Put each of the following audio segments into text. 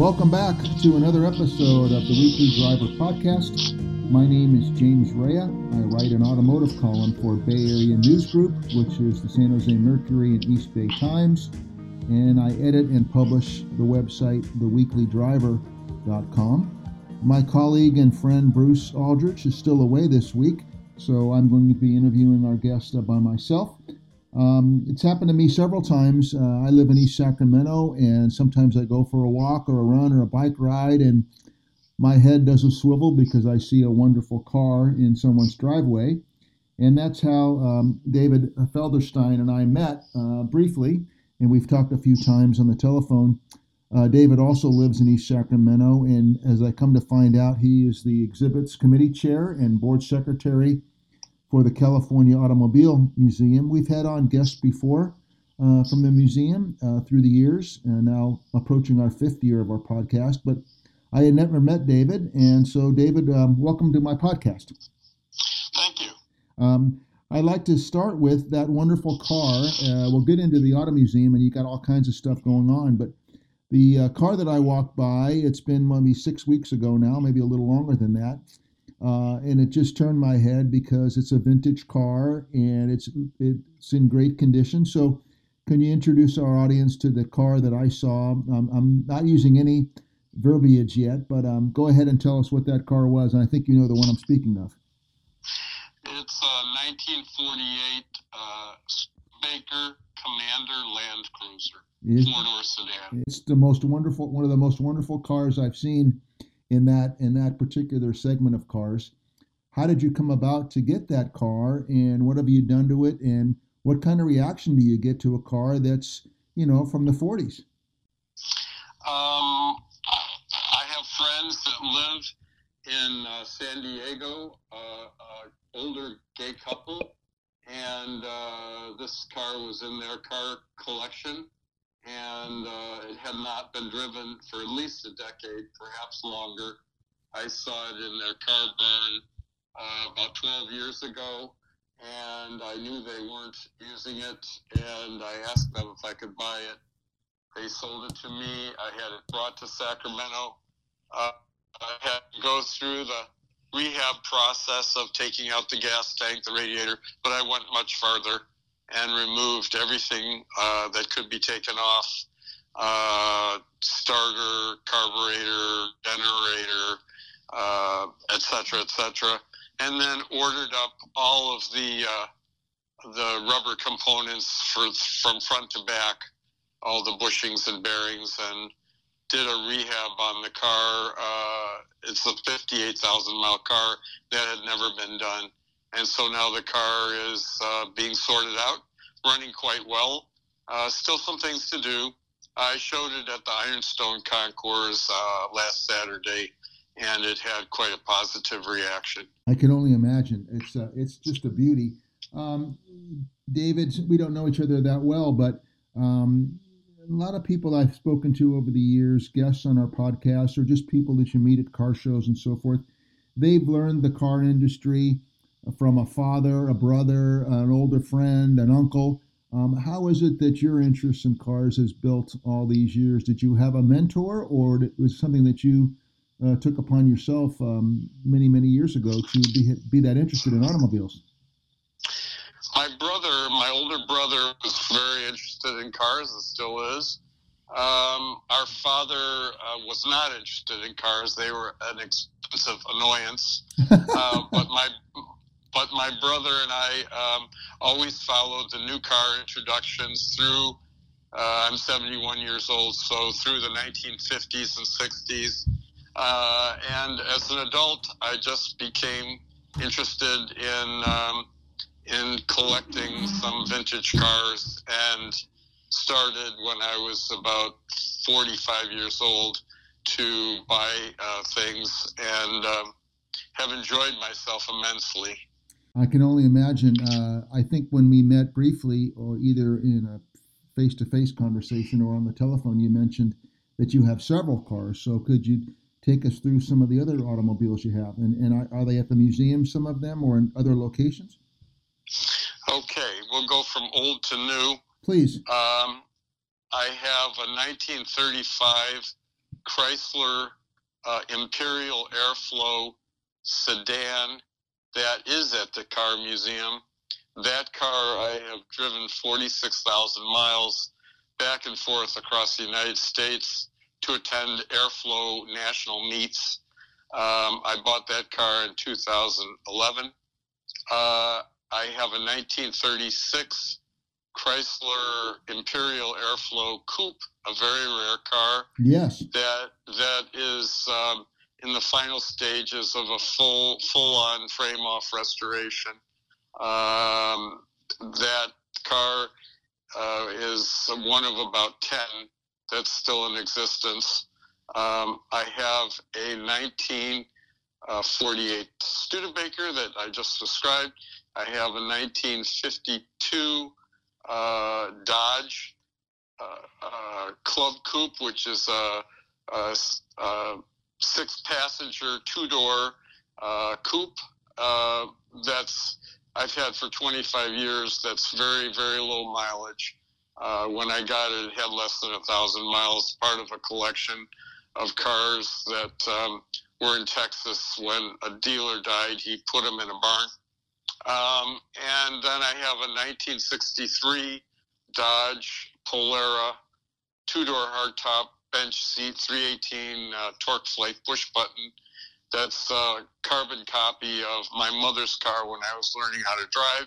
Welcome back to another episode of the Weekly Driver Podcast. My name is James Rea. I write an automotive column for Bay Area News Group, which is the San Jose Mercury and East Bay Times. And I edit and publish the website, theweeklydriver.com. My colleague and friend Bruce Aldrich is still away this week, so I'm going to be interviewing our guest by myself. It's happened to me several times. I live in East Sacramento, and sometimes I go for a walk or a run or a bike ride, and my head doesn't swivel because I see a wonderful car in someone's driveway. And that's how David Felderstein and I met briefly, and we've talked a few times on the telephone. David also lives in East Sacramento, and as I come to find out, he is the Exhibits Committee Chair and Board Secretary for the California Automobile Museum. We've had on guests before from the museum through the years, and now approaching our fifth year of our podcast, but I had never met David, and so David, welcome to my podcast. Thank you. I'd like to start with that wonderful car. We'll get into the auto museum, and you got all kinds of stuff going on, but the car that I walked by, it's been maybe 6 weeks ago now, maybe a little longer than that. And it just turned my head because it's a vintage car and it's in great condition. So can you introduce our audience to the car that I saw? I'm not using any verbiage yet, but go ahead and tell us what that car was. And I think you know the one I'm speaking of. It's a 1948 Studebaker Commander Land Cruiser, four-door sedan. It's the most wonderful, one of the most wonderful cars I've seen in that particular segment of cars. How did you come about to get that car, and what have you done to it, and what kind of reaction do you get to a car that's, you know, from the 40s? I have friends that live in San Diego, an older gay couple, and this car was in their car collection. And it had not been driven for at least a decade, perhaps longer. I saw it in their car barn about 12 years ago, and I knew they weren't using it, and I asked them if I could buy it. They sold it to me. I had it brought to Sacramento. I had to go through the rehab process of taking out the gas tank, the radiator, but I went much further and removed everything that could be taken off, starter, carburetor, generator, et cetera, and then ordered up all of the rubber components from front to back, all the bushings and bearings, and did a rehab on the car. It's a 58,000-mile car. That had never been done. And so now the car is being sorted out, running quite well. Still some things to do. I showed it at the Ironstone Concours last Saturday, and it had quite a positive reaction. I can only imagine. It's just a beauty. David, we don't know each other that well, but a lot of people I've spoken to over the years, guests on our podcast, or just people that you meet at car shows and so forth, they've learned the car industry from a father, a brother, an older friend, an uncle. How is it that your interest in cars has built all these years? Did you have a mentor, or was it something that you took upon yourself many, many years ago to be that interested in automobiles? My brother, my older brother, was very interested in cars and still is. Our father was not interested in cars. They were an expensive annoyance. But my brother and I always followed the new car introductions through, I'm 71 years old, so through the 1950s and 60s. And as an adult, I just became interested in collecting some vintage cars, and started when I was about 45 years old to buy things, and have enjoyed myself immensely. I can only imagine. I think when we met briefly, or either in a face-to-face conversation or on the telephone, you mentioned that you have several cars. So could you take us through some of the other automobiles you have? And are they at the museum, some of them, or in other locations? Okay, we'll go from old to new. Please. I have a 1935 Chrysler Imperial Airflow sedan that is at the car museum. That car I have driven 46,000 miles back and forth across the United States to attend Airflow national meets. I bought that car in 2011. I have a 1936 Chrysler Imperial Airflow Coupe, a very rare car. Yes. That is in the final stages of a full-on frame-off restoration. That car is one of about 10 that's still in existence. I have a 1948 Studebaker that I just described. I have a 1952 Dodge Club Coupe, which is a six-passenger, two-door coupe that's I've had for 25 years. That's very, very low mileage. When I got it, it had less than 1,000 miles, part of a collection of cars that were in Texas. When a dealer died, he put them in a barn. And then I have a 1963 Dodge Polara two-door hardtop, bench seat, 318 torque flight push button. That's a carbon copy of my mother's car when I was learning how to drive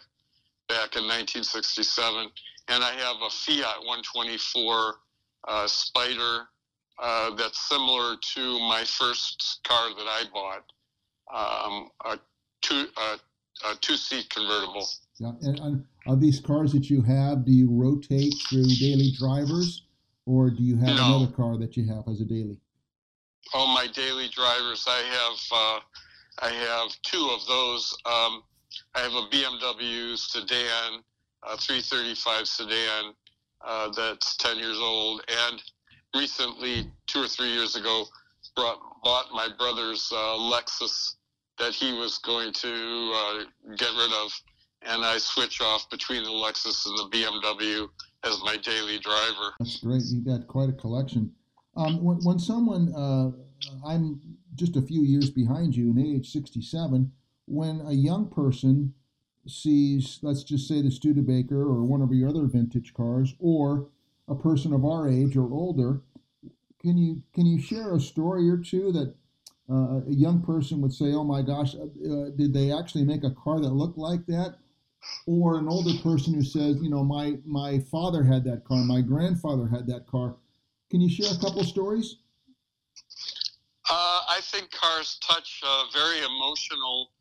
back in 1967. And I have a Fiat 124 Spider that's similar to my first car that I bought, a two-seat convertible. Yeah. And on these cars that you have, do you rotate through daily drivers, or do you have another car that you have as a daily? Oh, my daily drivers, I have two of those. I have a BMW sedan, a 335 sedan that's 10 years old, and recently, 2 or 3 years ago, bought my brother's Lexus that he was going to get rid of, and I switch off between the Lexus and the BMW as my daily driver. That's great. You've got quite a collection. When someone, I'm just a few years behind you in age 67, when a young person sees, let's just say, the Studebaker or one of your other vintage cars, or a person of our age or older, can you share a story or two that a young person would say, oh my gosh, did they actually make a car that looked like that? Or an older person who says, you know, my father had that car, my grandfather had that car. Can you share a couple of stories? I think cars touch very emotional,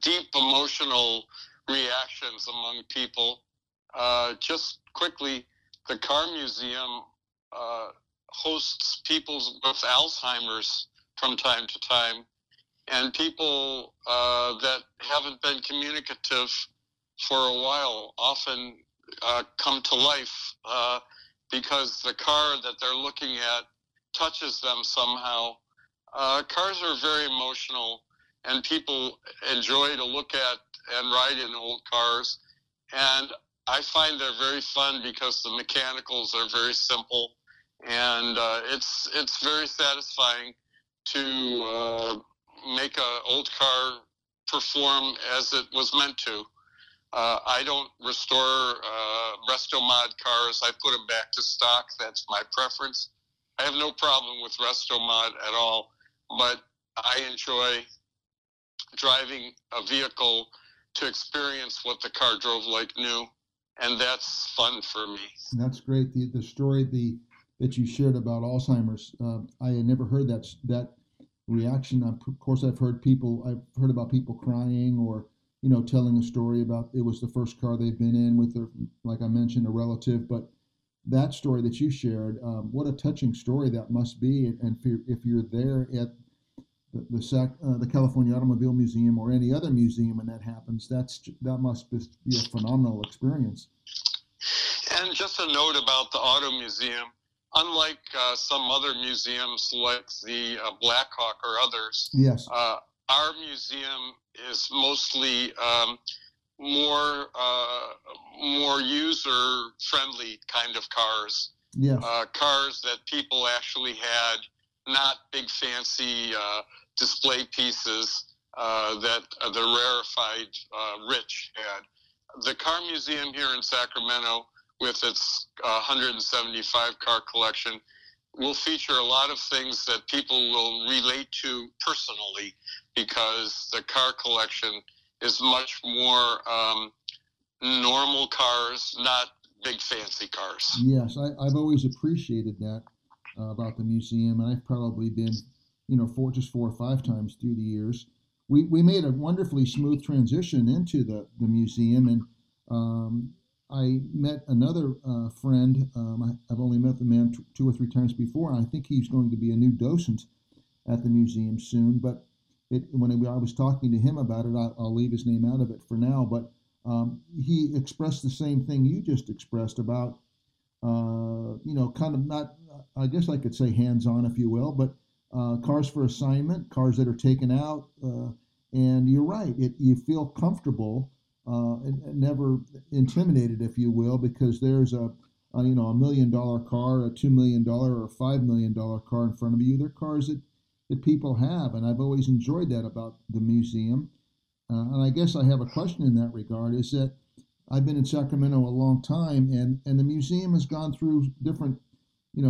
deep emotional reactions among people. Just quickly, the car museum hosts people with Alzheimer's from time to time, and people that haven't been communicative for a while often come to life because the car that they're looking at touches them somehow. Cars are very emotional, and people enjoy to look at and ride in old cars. And I find they're very fun because the mechanicals are very simple, and it's very satisfying to make an old car perform as it was meant to. I don't restore resto-mod cars. I put them back to stock. That's my preference. I have no problem with resto-mod at all, but I enjoy driving a vehicle to experience what the car drove like new, and that's fun for me. That's great. The story that you shared about Alzheimer's, I had never heard that reaction. Of course, I've heard about people crying or, you know, telling a story about it was the first car they've been in with their, like I mentioned, a relative. But that story that you shared, what a touching story that must be. And if you're there at the California Automobile Museum or any other museum and that happens, that must just be a phenomenal experience. And just a note about the Auto Museum. Unlike some other museums like the Blackhawk or others, yes. Our museum is mostly more user-friendly kind of cars. yeah. Cars that people actually had, not big fancy display pieces that the rarefied rich had. The car museum here in Sacramento, with its 175 car collection, will feature a lot of things that people will relate to personally, because the car collection is much more normal cars, not big fancy cars. Yes, I've always appreciated that about the museum, and I've probably been, four or five times through the years. We made a wonderfully smooth transition into the museum, and I met another friend. I've only met the man two or three times before, and I think he's going to be a new docent at the museum soon. But when I was talking to him about it, I'll leave his name out of it for now, but he expressed the same thing you just expressed about, kind of not, I guess I could say hands-on, if you will, but cars for assignment, cars that are taken out, and you're right, you feel comfortable and never intimidated, if you will, because there's a $1 million car, a $2 million, or a $5 million car in front of you. They're cars that people have, and I've always enjoyed that about the museum. And I guess I have a question in that regard, is that I've been in Sacramento a long time, and the museum has gone through different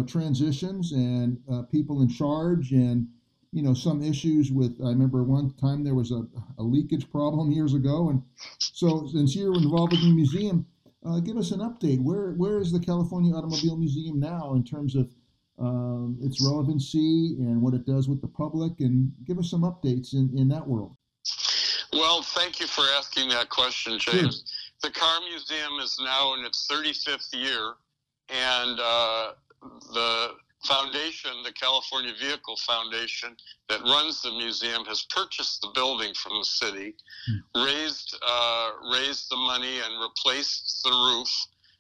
transitions and people in charge, and some issues with. I remember one time there was a leakage problem years ago, and so since you're involved with the museum, give us an update. Where is the California Automobile Museum now in terms of its relevancy and what it does with the public, and give us some updates in that world. Well, thank you for asking that question, James. Sure. The Car Museum is now in its 35th year, and the foundation, the California Vehicle Foundation, that runs the museum, has purchased the building from the city, raised the money, and replaced the roof,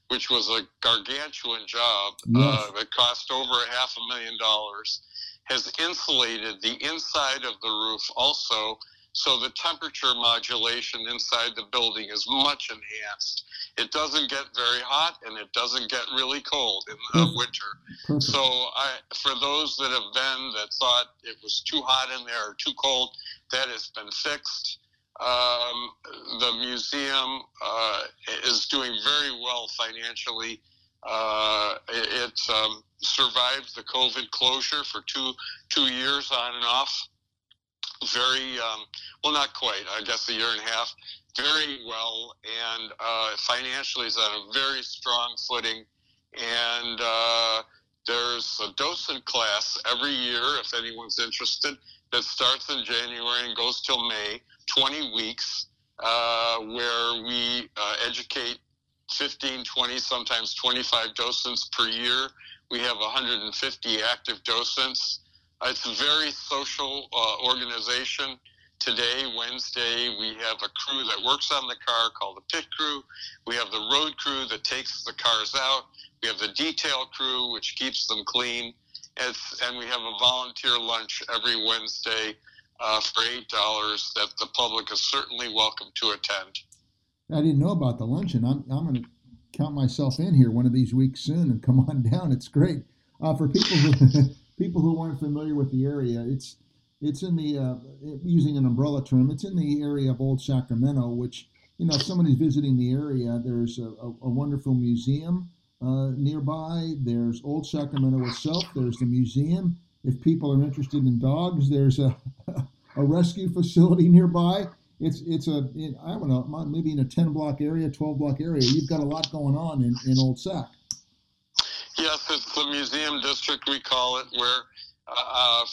which was a gargantuan job. Yes. That cost over $500,000. Has insulated the inside of the roof also, so the temperature modulation inside the building is much enhanced. It doesn't get very hot, and it doesn't get really cold in the winter. Perfect. So for those that have been, that thought it was too hot in there or too cold, that has been fixed. The museum is doing very well financially. It survived the COVID closure for two years on and off. Very, not quite, I guess a year and a half, very well, and financially is on a very strong footing, and there's a docent class every year, if anyone's interested, that starts in January and goes till May, 20 weeks, where we educate 15, 20, sometimes 25 docents per year. We have 150 active docents. It's a very social organization. Today, Wednesday, we have a crew that works on the car called the pit crew. We have the road crew that takes the cars out. We have the detail crew, which keeps them clean. And we have a volunteer lunch every Wednesday for $8 that the public is certainly welcome to attend. I didn't know about the luncheon. I'm going to count myself in here one of these weeks soon and come on down. It's great. For people who... People who aren't familiar with the area, it's in the, using an umbrella term, it's in the area of Old Sacramento, which, if somebody's visiting the area, there's a wonderful museum nearby. There's Old Sacramento itself. There's the museum. If people are interested in dogs, there's a rescue facility nearby. Maybe in a 10-block area, 12-block area. You've got a lot going on in Old Sac. Yes, it's the museum district, we call it, where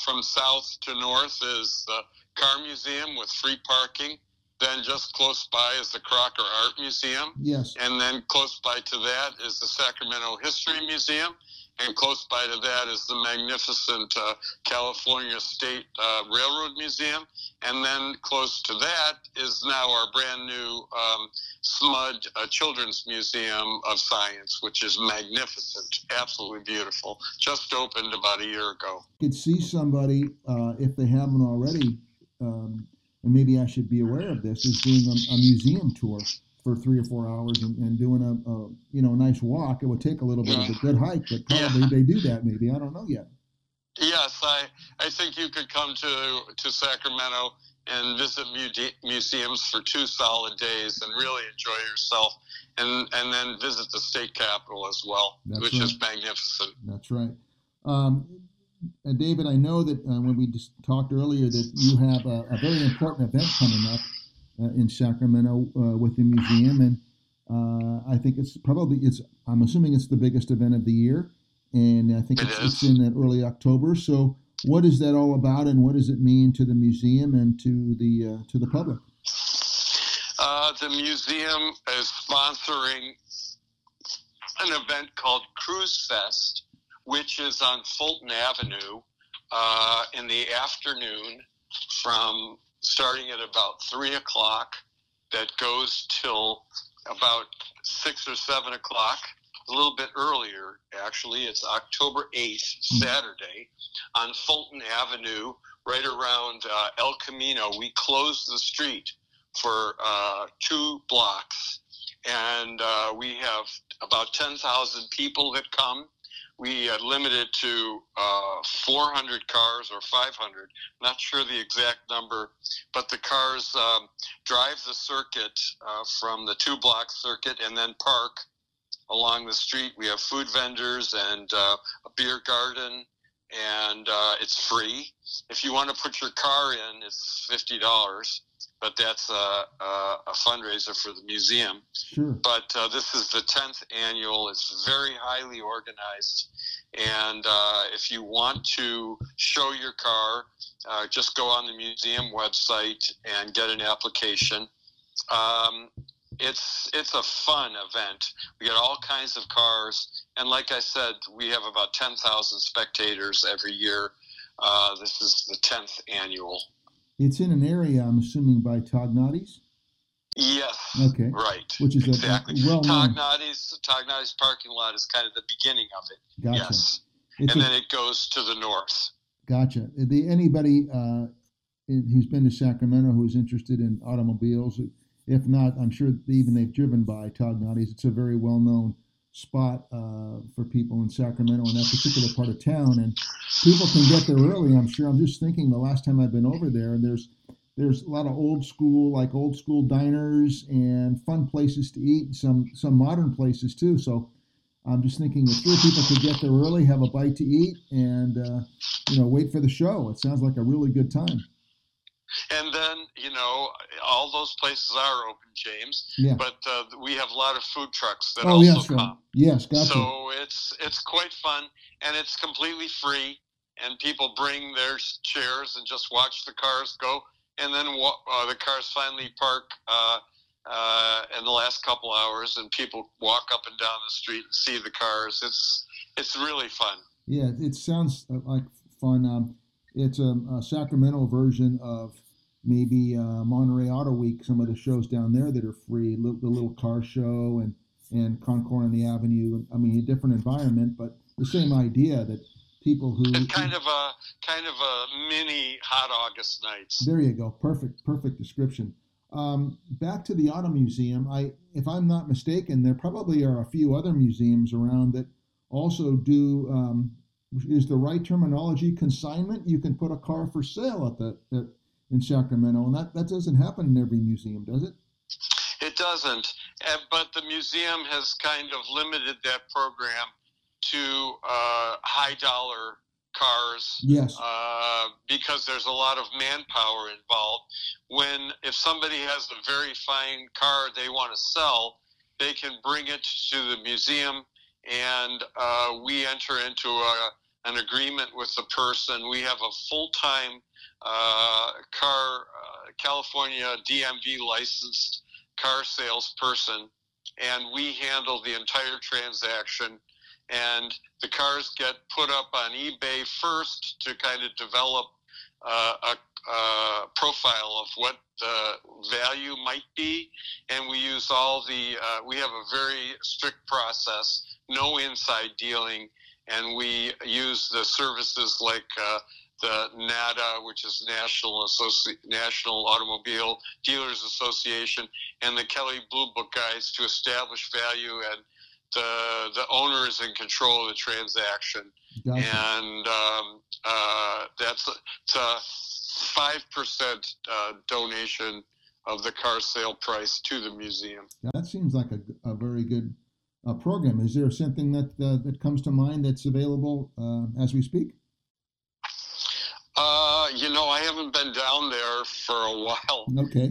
from south to north is the car museum with free parking. Then just close by is the Crocker Art Museum. Yes. And then close by to that is the Sacramento History Museum. And close by to that is the magnificent California State Railroad Museum. And then close to that is now our brand new SMUD Children's Museum of Science, which is magnificent, absolutely beautiful. Just opened about a year ago. You could see somebody, if they haven't already, and maybe I should be aware of this, is doing a museum tour for 3 or 4 hours and doing a nice walk. It would take a little bit of a good hike, but probably they do that maybe. I don't know yet. Yes, I think you could come to Sacramento and visit museums for 2 solid days and really enjoy yourself, and then visit the state capitol as well, which is magnificent. That's right. David, I know that when we just talked earlier that you have a very important event coming up in Sacramento with the museum, and I think I'm assuming it's the biggest event of the year, and I think it's in early October. So what is that all about, and what does it mean to the museum and to the public? The museum is sponsoring an event called Cruise Fest, which is on Fulton Avenue in the afternoon, starting at about 3 o'clock, that goes till about 6 or 7 o'clock. A little bit earlier, actually. It's October 8th, Saturday, on Fulton Avenue, right around El Camino. We close the street for 2 blocks, and we have about 10,000 people that come. We limit it to 400 cars or 500, not sure the exact number, but the cars drive the circuit from the 2-block circuit and then park along the street. We have food vendors and a beer garden, and it's free. If you want to put your car in, it's $50, but that's a fundraiser for the museum. Sure. But this is the 10th annual. It's very highly organized, and if you want to show your car, just go on the museum website and get an application. It's a fun event. We got all kinds of cars, and like I said, we have about 10,000 spectators every year. This is the 10th annual. It's in an area, I'm assuming, by Tognotti's? Yes. Okay. Right. Which is exactly. Tognotti's parking lot is kind of the beginning of it. Gotcha. Yes. Then it goes to the north. Gotcha. Anybody who's been to Sacramento who's interested in automobiles, if not, I'm sure even they've driven by Tognotti's. It's a very well-known spot for people in Sacramento and that particular part of town. And people can get there early, I'm sure. I'm just thinking the last time I've been over there, and there's a lot of old school diners and fun places to eat, and some modern places too. So I'm just thinking if people could get there early, have a bite to eat, and wait for the show. It sounds like a really good time. And then, all those places are open, James. Yeah. But we have a lot of food trucks that also come. Right. Yes, gotcha. So it's quite fun, and it's completely free, and people bring their chairs and just watch the cars go, and then the cars finally park in the last couple hours, and people walk up and down the street and see the cars. It's really fun. Yeah, it sounds like fun. It's a Sacramento version of maybe Monterey Auto Week, some of the shows down there that are free, the little car show and Concord on the Avenue. I mean, a different environment, but the same idea that people who... It's kind of a mini Hot August Nights. There you go. Perfect description. Back to the Auto Museum. If I'm not mistaken, there probably are a few other museums around that also do... is the right terminology consignment? You can put a car for sale in Sacramento, and that doesn't happen in every museum, does it? It doesn't, but the museum has kind of limited that program to high-dollar cars. Yes. Because there's a lot of manpower involved. If somebody has a very fine car they want to sell, they can bring it to the museum, and we enter into an agreement with the person. We have a full-time California DMV licensed car salesperson, and we handle the entire transaction. And the cars get put up on eBay first to kind of develop a profile of what the value might be, and we use we have a very strict process, no inside dealing, and we use the services like the NADA, which is National Automobile Dealers Association, and the Kelley Blue Book guys to establish value, and the owner is in control of the transaction. Gotcha. And that's a 5% donation of the car sale price to the museum. That seems like a very good program. Is there something that that comes to mind that's available as we speak? You know, I haven't been down there for a while. Okay.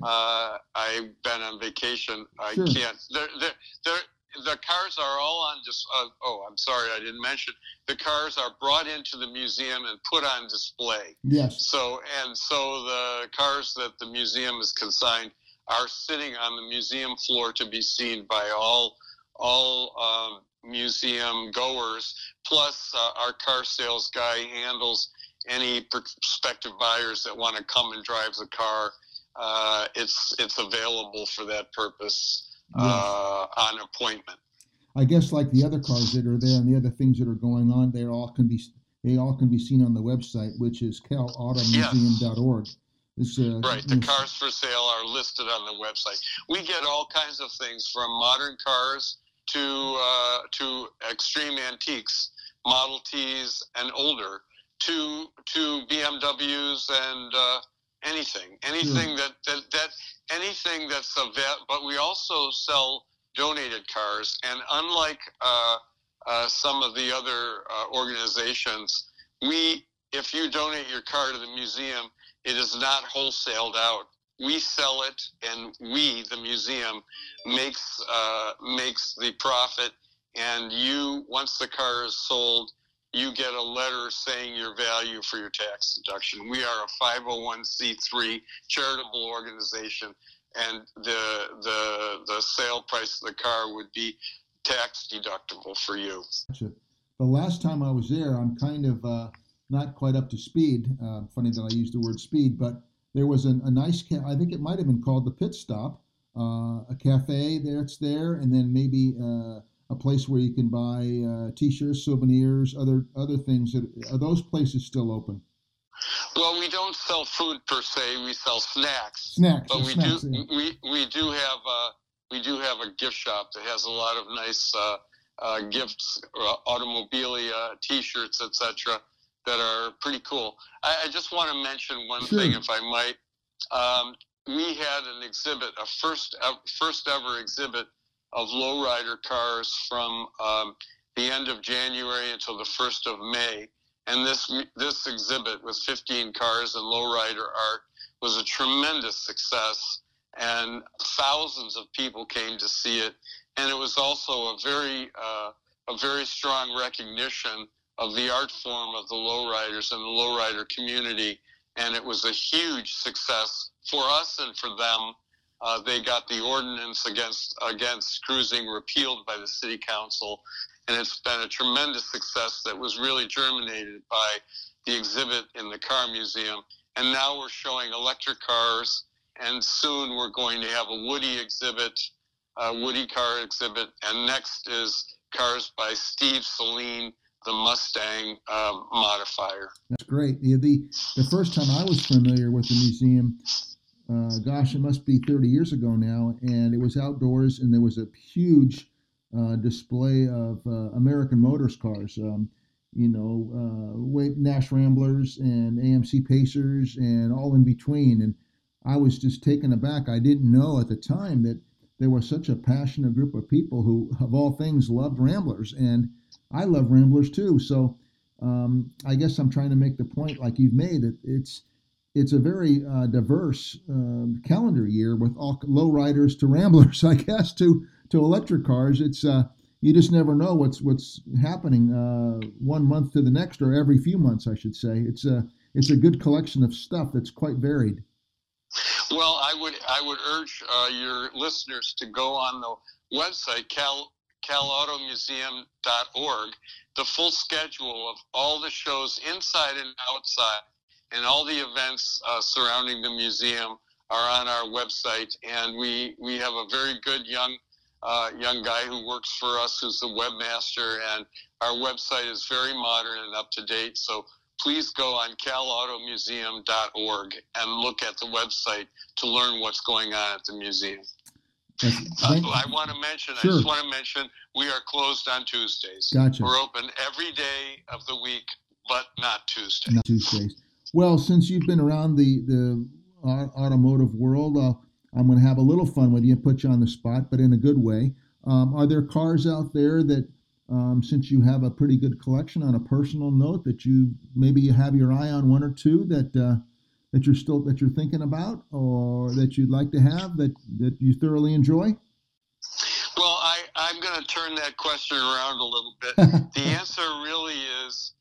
I've been on vacation. Sure. I can't. The cars are all on display. Oh, I'm sorry, I didn't mention. The cars are brought into the museum and put on display. Yes. So the cars that the museum is consigned are sitting on the museum floor to be seen by all museum goers. Plus, our car sales guy handles any prospective buyers that want to come and drive the car. It's available for that purpose. Yeah. On appointment. I guess like the other cars that are there and the other things that are going on, they all can be seen on the website, which is CalAutoMuseum.org. Yes. Right. The cars for sale are listed on the website. We get all kinds of things from modern cars to extreme antiques, Model Ts and older, to BMWs and anything. Sure. that anything that's a vet, but we also sell donated cars. And unlike some of the other organizations, if you donate your car to the museum, it is not wholesaled out. We sell it, and the museum, makes the profit. And once the car is sold, you get a letter saying your value for your tax deduction. We are a 501c3 charitable organization, and the sale price of the car would be tax deductible for you. Gotcha. The last time I was there, I'm kind of not quite up to speed. Funny that I used the word speed, but there was a nice, I think it might have been called the Pit Stop, a cafe that's there, and then maybe a place where you can buy T-shirts, souvenirs, other things. Are those places still open? Well, we don't sell food per se. We sell snacks. But we do have a gift shop that has a lot of nice gifts, automobilia, T-shirts, etc., that are pretty cool. I just want to mention one thing, if I might. We had an exhibit, a first ever exhibit of lowrider cars from the end of January until the 1st of May. And this exhibit with 15 cars and lowrider art was a tremendous success, and thousands of people came to see it. And it was also a very strong recognition of the art form of the lowriders and the lowrider community. And it was a huge success for us and for them. They got the ordinance against cruising repealed by the city council, and it's been a tremendous success that was really germinated by the exhibit in the car museum. And now we're showing electric cars, and soon we're going to have a Woody exhibit, and next is cars by Steve Saleen, the Mustang modifier. That's great. The first time I was familiar with the museum, gosh, it must be 30 years ago now, and it was outdoors, and there was a huge display of American Motors cars, Nash Ramblers and AMC Pacers and all in between. And I was just taken aback. I didn't know at the time that there was such a passionate group of people who, of all things, loved Ramblers, and I love Ramblers too. So I guess I'm trying to make the point, like you've made, that it's a very diverse calendar year with all lowriders to Ramblers, I guess, to electric cars. It's you just never know what's happening one month to the next, or every few months, I should say. It's a good collection of stuff that's quite varied. Well, I would urge your listeners to go on the website CalAutoMuseum.org. The full schedule of all the shows inside and outside, and all the events surrounding the museum are on our website. And we have a very good young guy who works for us, who's the webmaster, and our website is very modern and up to date. So please go on CalAutoMuseum.org and look at the website to learn what's going on at the museum. I just want to mention, we are closed on Tuesdays. Gotcha. We're open every day of the week, but not Tuesdays. Not Tuesdays. Well, since you've been around the automotive world, I'm going to have a little fun with you and put you on the spot, but in a good way. Are there cars out there that, since you have a pretty good collection, on a personal note, that you maybe you have your eye on one or two that that you're thinking about, or that you'd like to have, that you thoroughly enjoy? Well, I'm going to turn that question around a little bit. The answer really is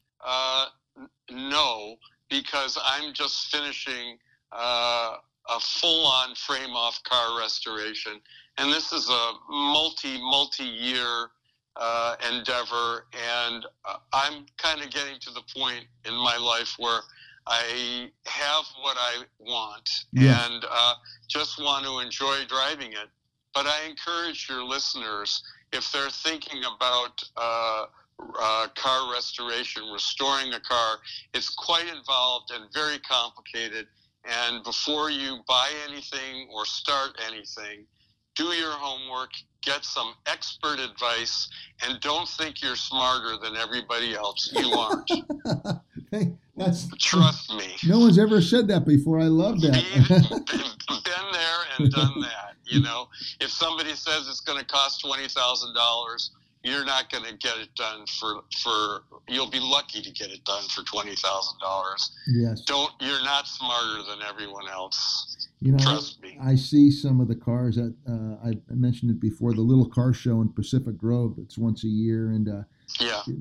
no, because I'm just finishing a full-on frame-off car restoration, and this is a multi-year endeavor, and I'm kind of getting to the point in my life where I have what I want, and just want to enjoy driving it. But I encourage your listeners, if they're thinking about car restoration, restoring a car, it's quite involved and very complicated. And before you buy anything or start anything, do your homework, get some expert advice, and don't think you're smarter than everybody else. You aren't. Hey, trust me. No one's ever said that before. I love that. Been there and done that. You know, if somebody says it's going to cost $20,000, you're not going to get it done for you'll be lucky to get it done for $20,000. Yes. You're not smarter than everyone else. You know, trust me. I see some of the cars that I mentioned it before, the little car show in Pacific Grove. It's once a year. And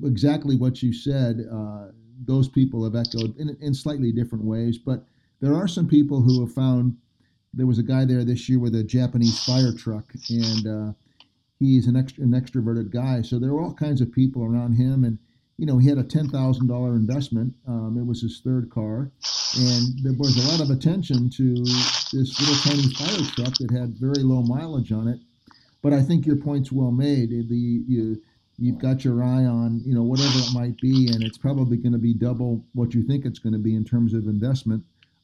exactly what you said. Those people have echoed in slightly different ways, but there are some people who have found, there was a guy there this year with a Japanese fire truck, and he's an extroverted guy. So there were all kinds of people around him, and, you know, he had a $10,000 investment. It was his third car, and there was a lot of attention to this little tiny fire truck that had very low mileage on it. But I think your point's well made. You've got your eye on, you know, whatever it might be, and it's probably going to be double what you think it's going to be in terms of investment.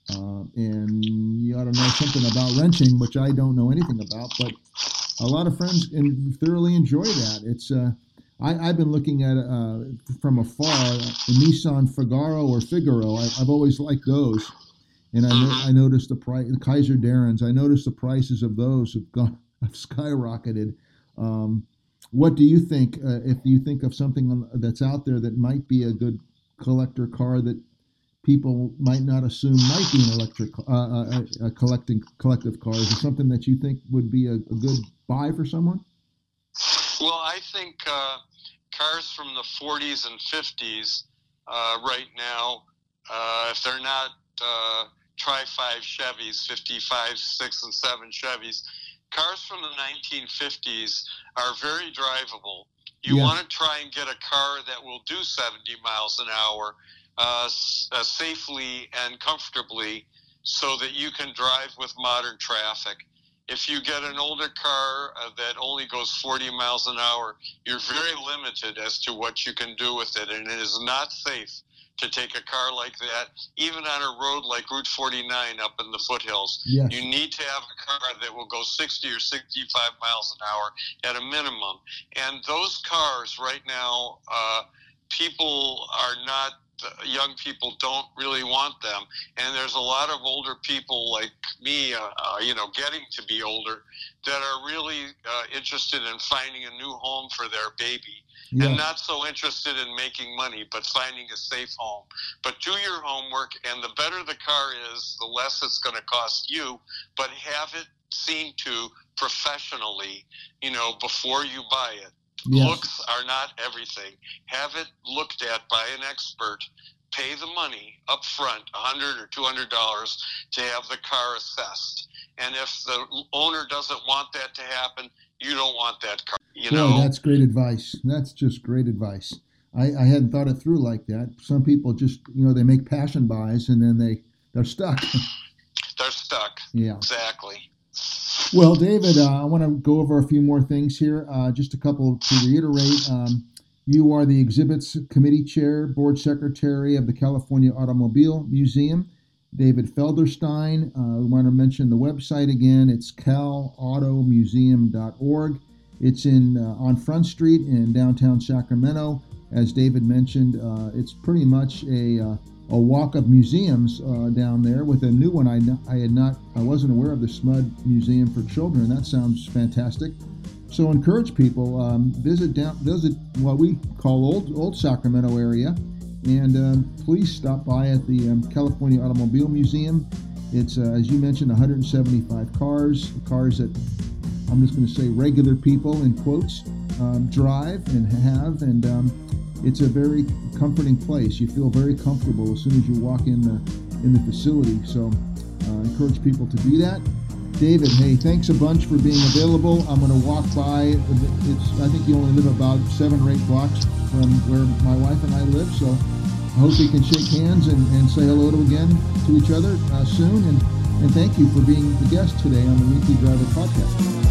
And you ought to know something about wrenching, which I don't know anything about, but a lot of friends thoroughly enjoy that. It's I've been looking at from afar the Nissan Figaro. I've always liked those, and I noticed the price. The Kaiser Darrens, I noticed the prices of those have skyrocketed. What do you think, if you think of something that's out there that might be a good collector car that people might not assume might be an electric collective car? Is it something that you think would be a good buy for someone? Well, I think cars from the 40s and 50s right now, if they're not Tri-5 Chevys, 55, 6, and 7 Chevys, cars from the 1950s are very drivable. You want to try and get a car that will do 70 miles an hour safely and comfortably so that you can drive with modern traffic. If you get an older car that only goes 40 miles an hour, you're very limited as to what you can do with it, and it is not safe to take a car like that, even on a road like Route 49 up in the foothills. Yes. You need to have a car that will go 60 or 65 miles an hour at a minimum. And those cars right now, young people don't really want them. And there's a lot of older people like me, getting to be older, that are really interested in finding a new home for their baby. Yeah. And not so interested in making money, but finding a safe home. But do your homework, and the better the car is, the less it's going to cost you, but have it seen to professionally, you know, before you buy it. Yes. Looks are not everything. Have it looked at by an expert. Pay the money up front, $100 or $200, to have the car assessed. And if the owner doesn't want that to happen, you don't want that car. You know, that's great advice. That's just great advice. I hadn't thought it through like that. Some people just, you know, they make passion buys and then they're stuck. They're stuck. Yeah, exactly. Well, David, I want to go over a few more things here. Just a couple to reiterate. You are the Exhibits Committee Chair, Board Secretary of the California Automobile Museum. David Felderstein, I want to mention the website again. It's CalAutoMuseum.org. It's on Front Street in downtown Sacramento. As David mentioned, it's pretty much a walk of museums down there with a new one. I wasn't aware of the SMUD Museum for Children. That sounds fantastic. So encourage people, visit what we call old Sacramento area. And please stop by at the California Automobile Museum. It's, as you mentioned, 175 cars that I'm just going to say regular people, in quotes, drive and have. And it's a very comforting place. You feel very comfortable as soon as you walk in the facility. So encourage people to do that. David, hey, thanks a bunch for being available. I'm going to walk by. I think you only live about 7 or 8 blocks from where my wife and I live. So I hope we can shake hands and say hello to each other soon. And thank you for being the guest today on the Weekly Driver Podcast.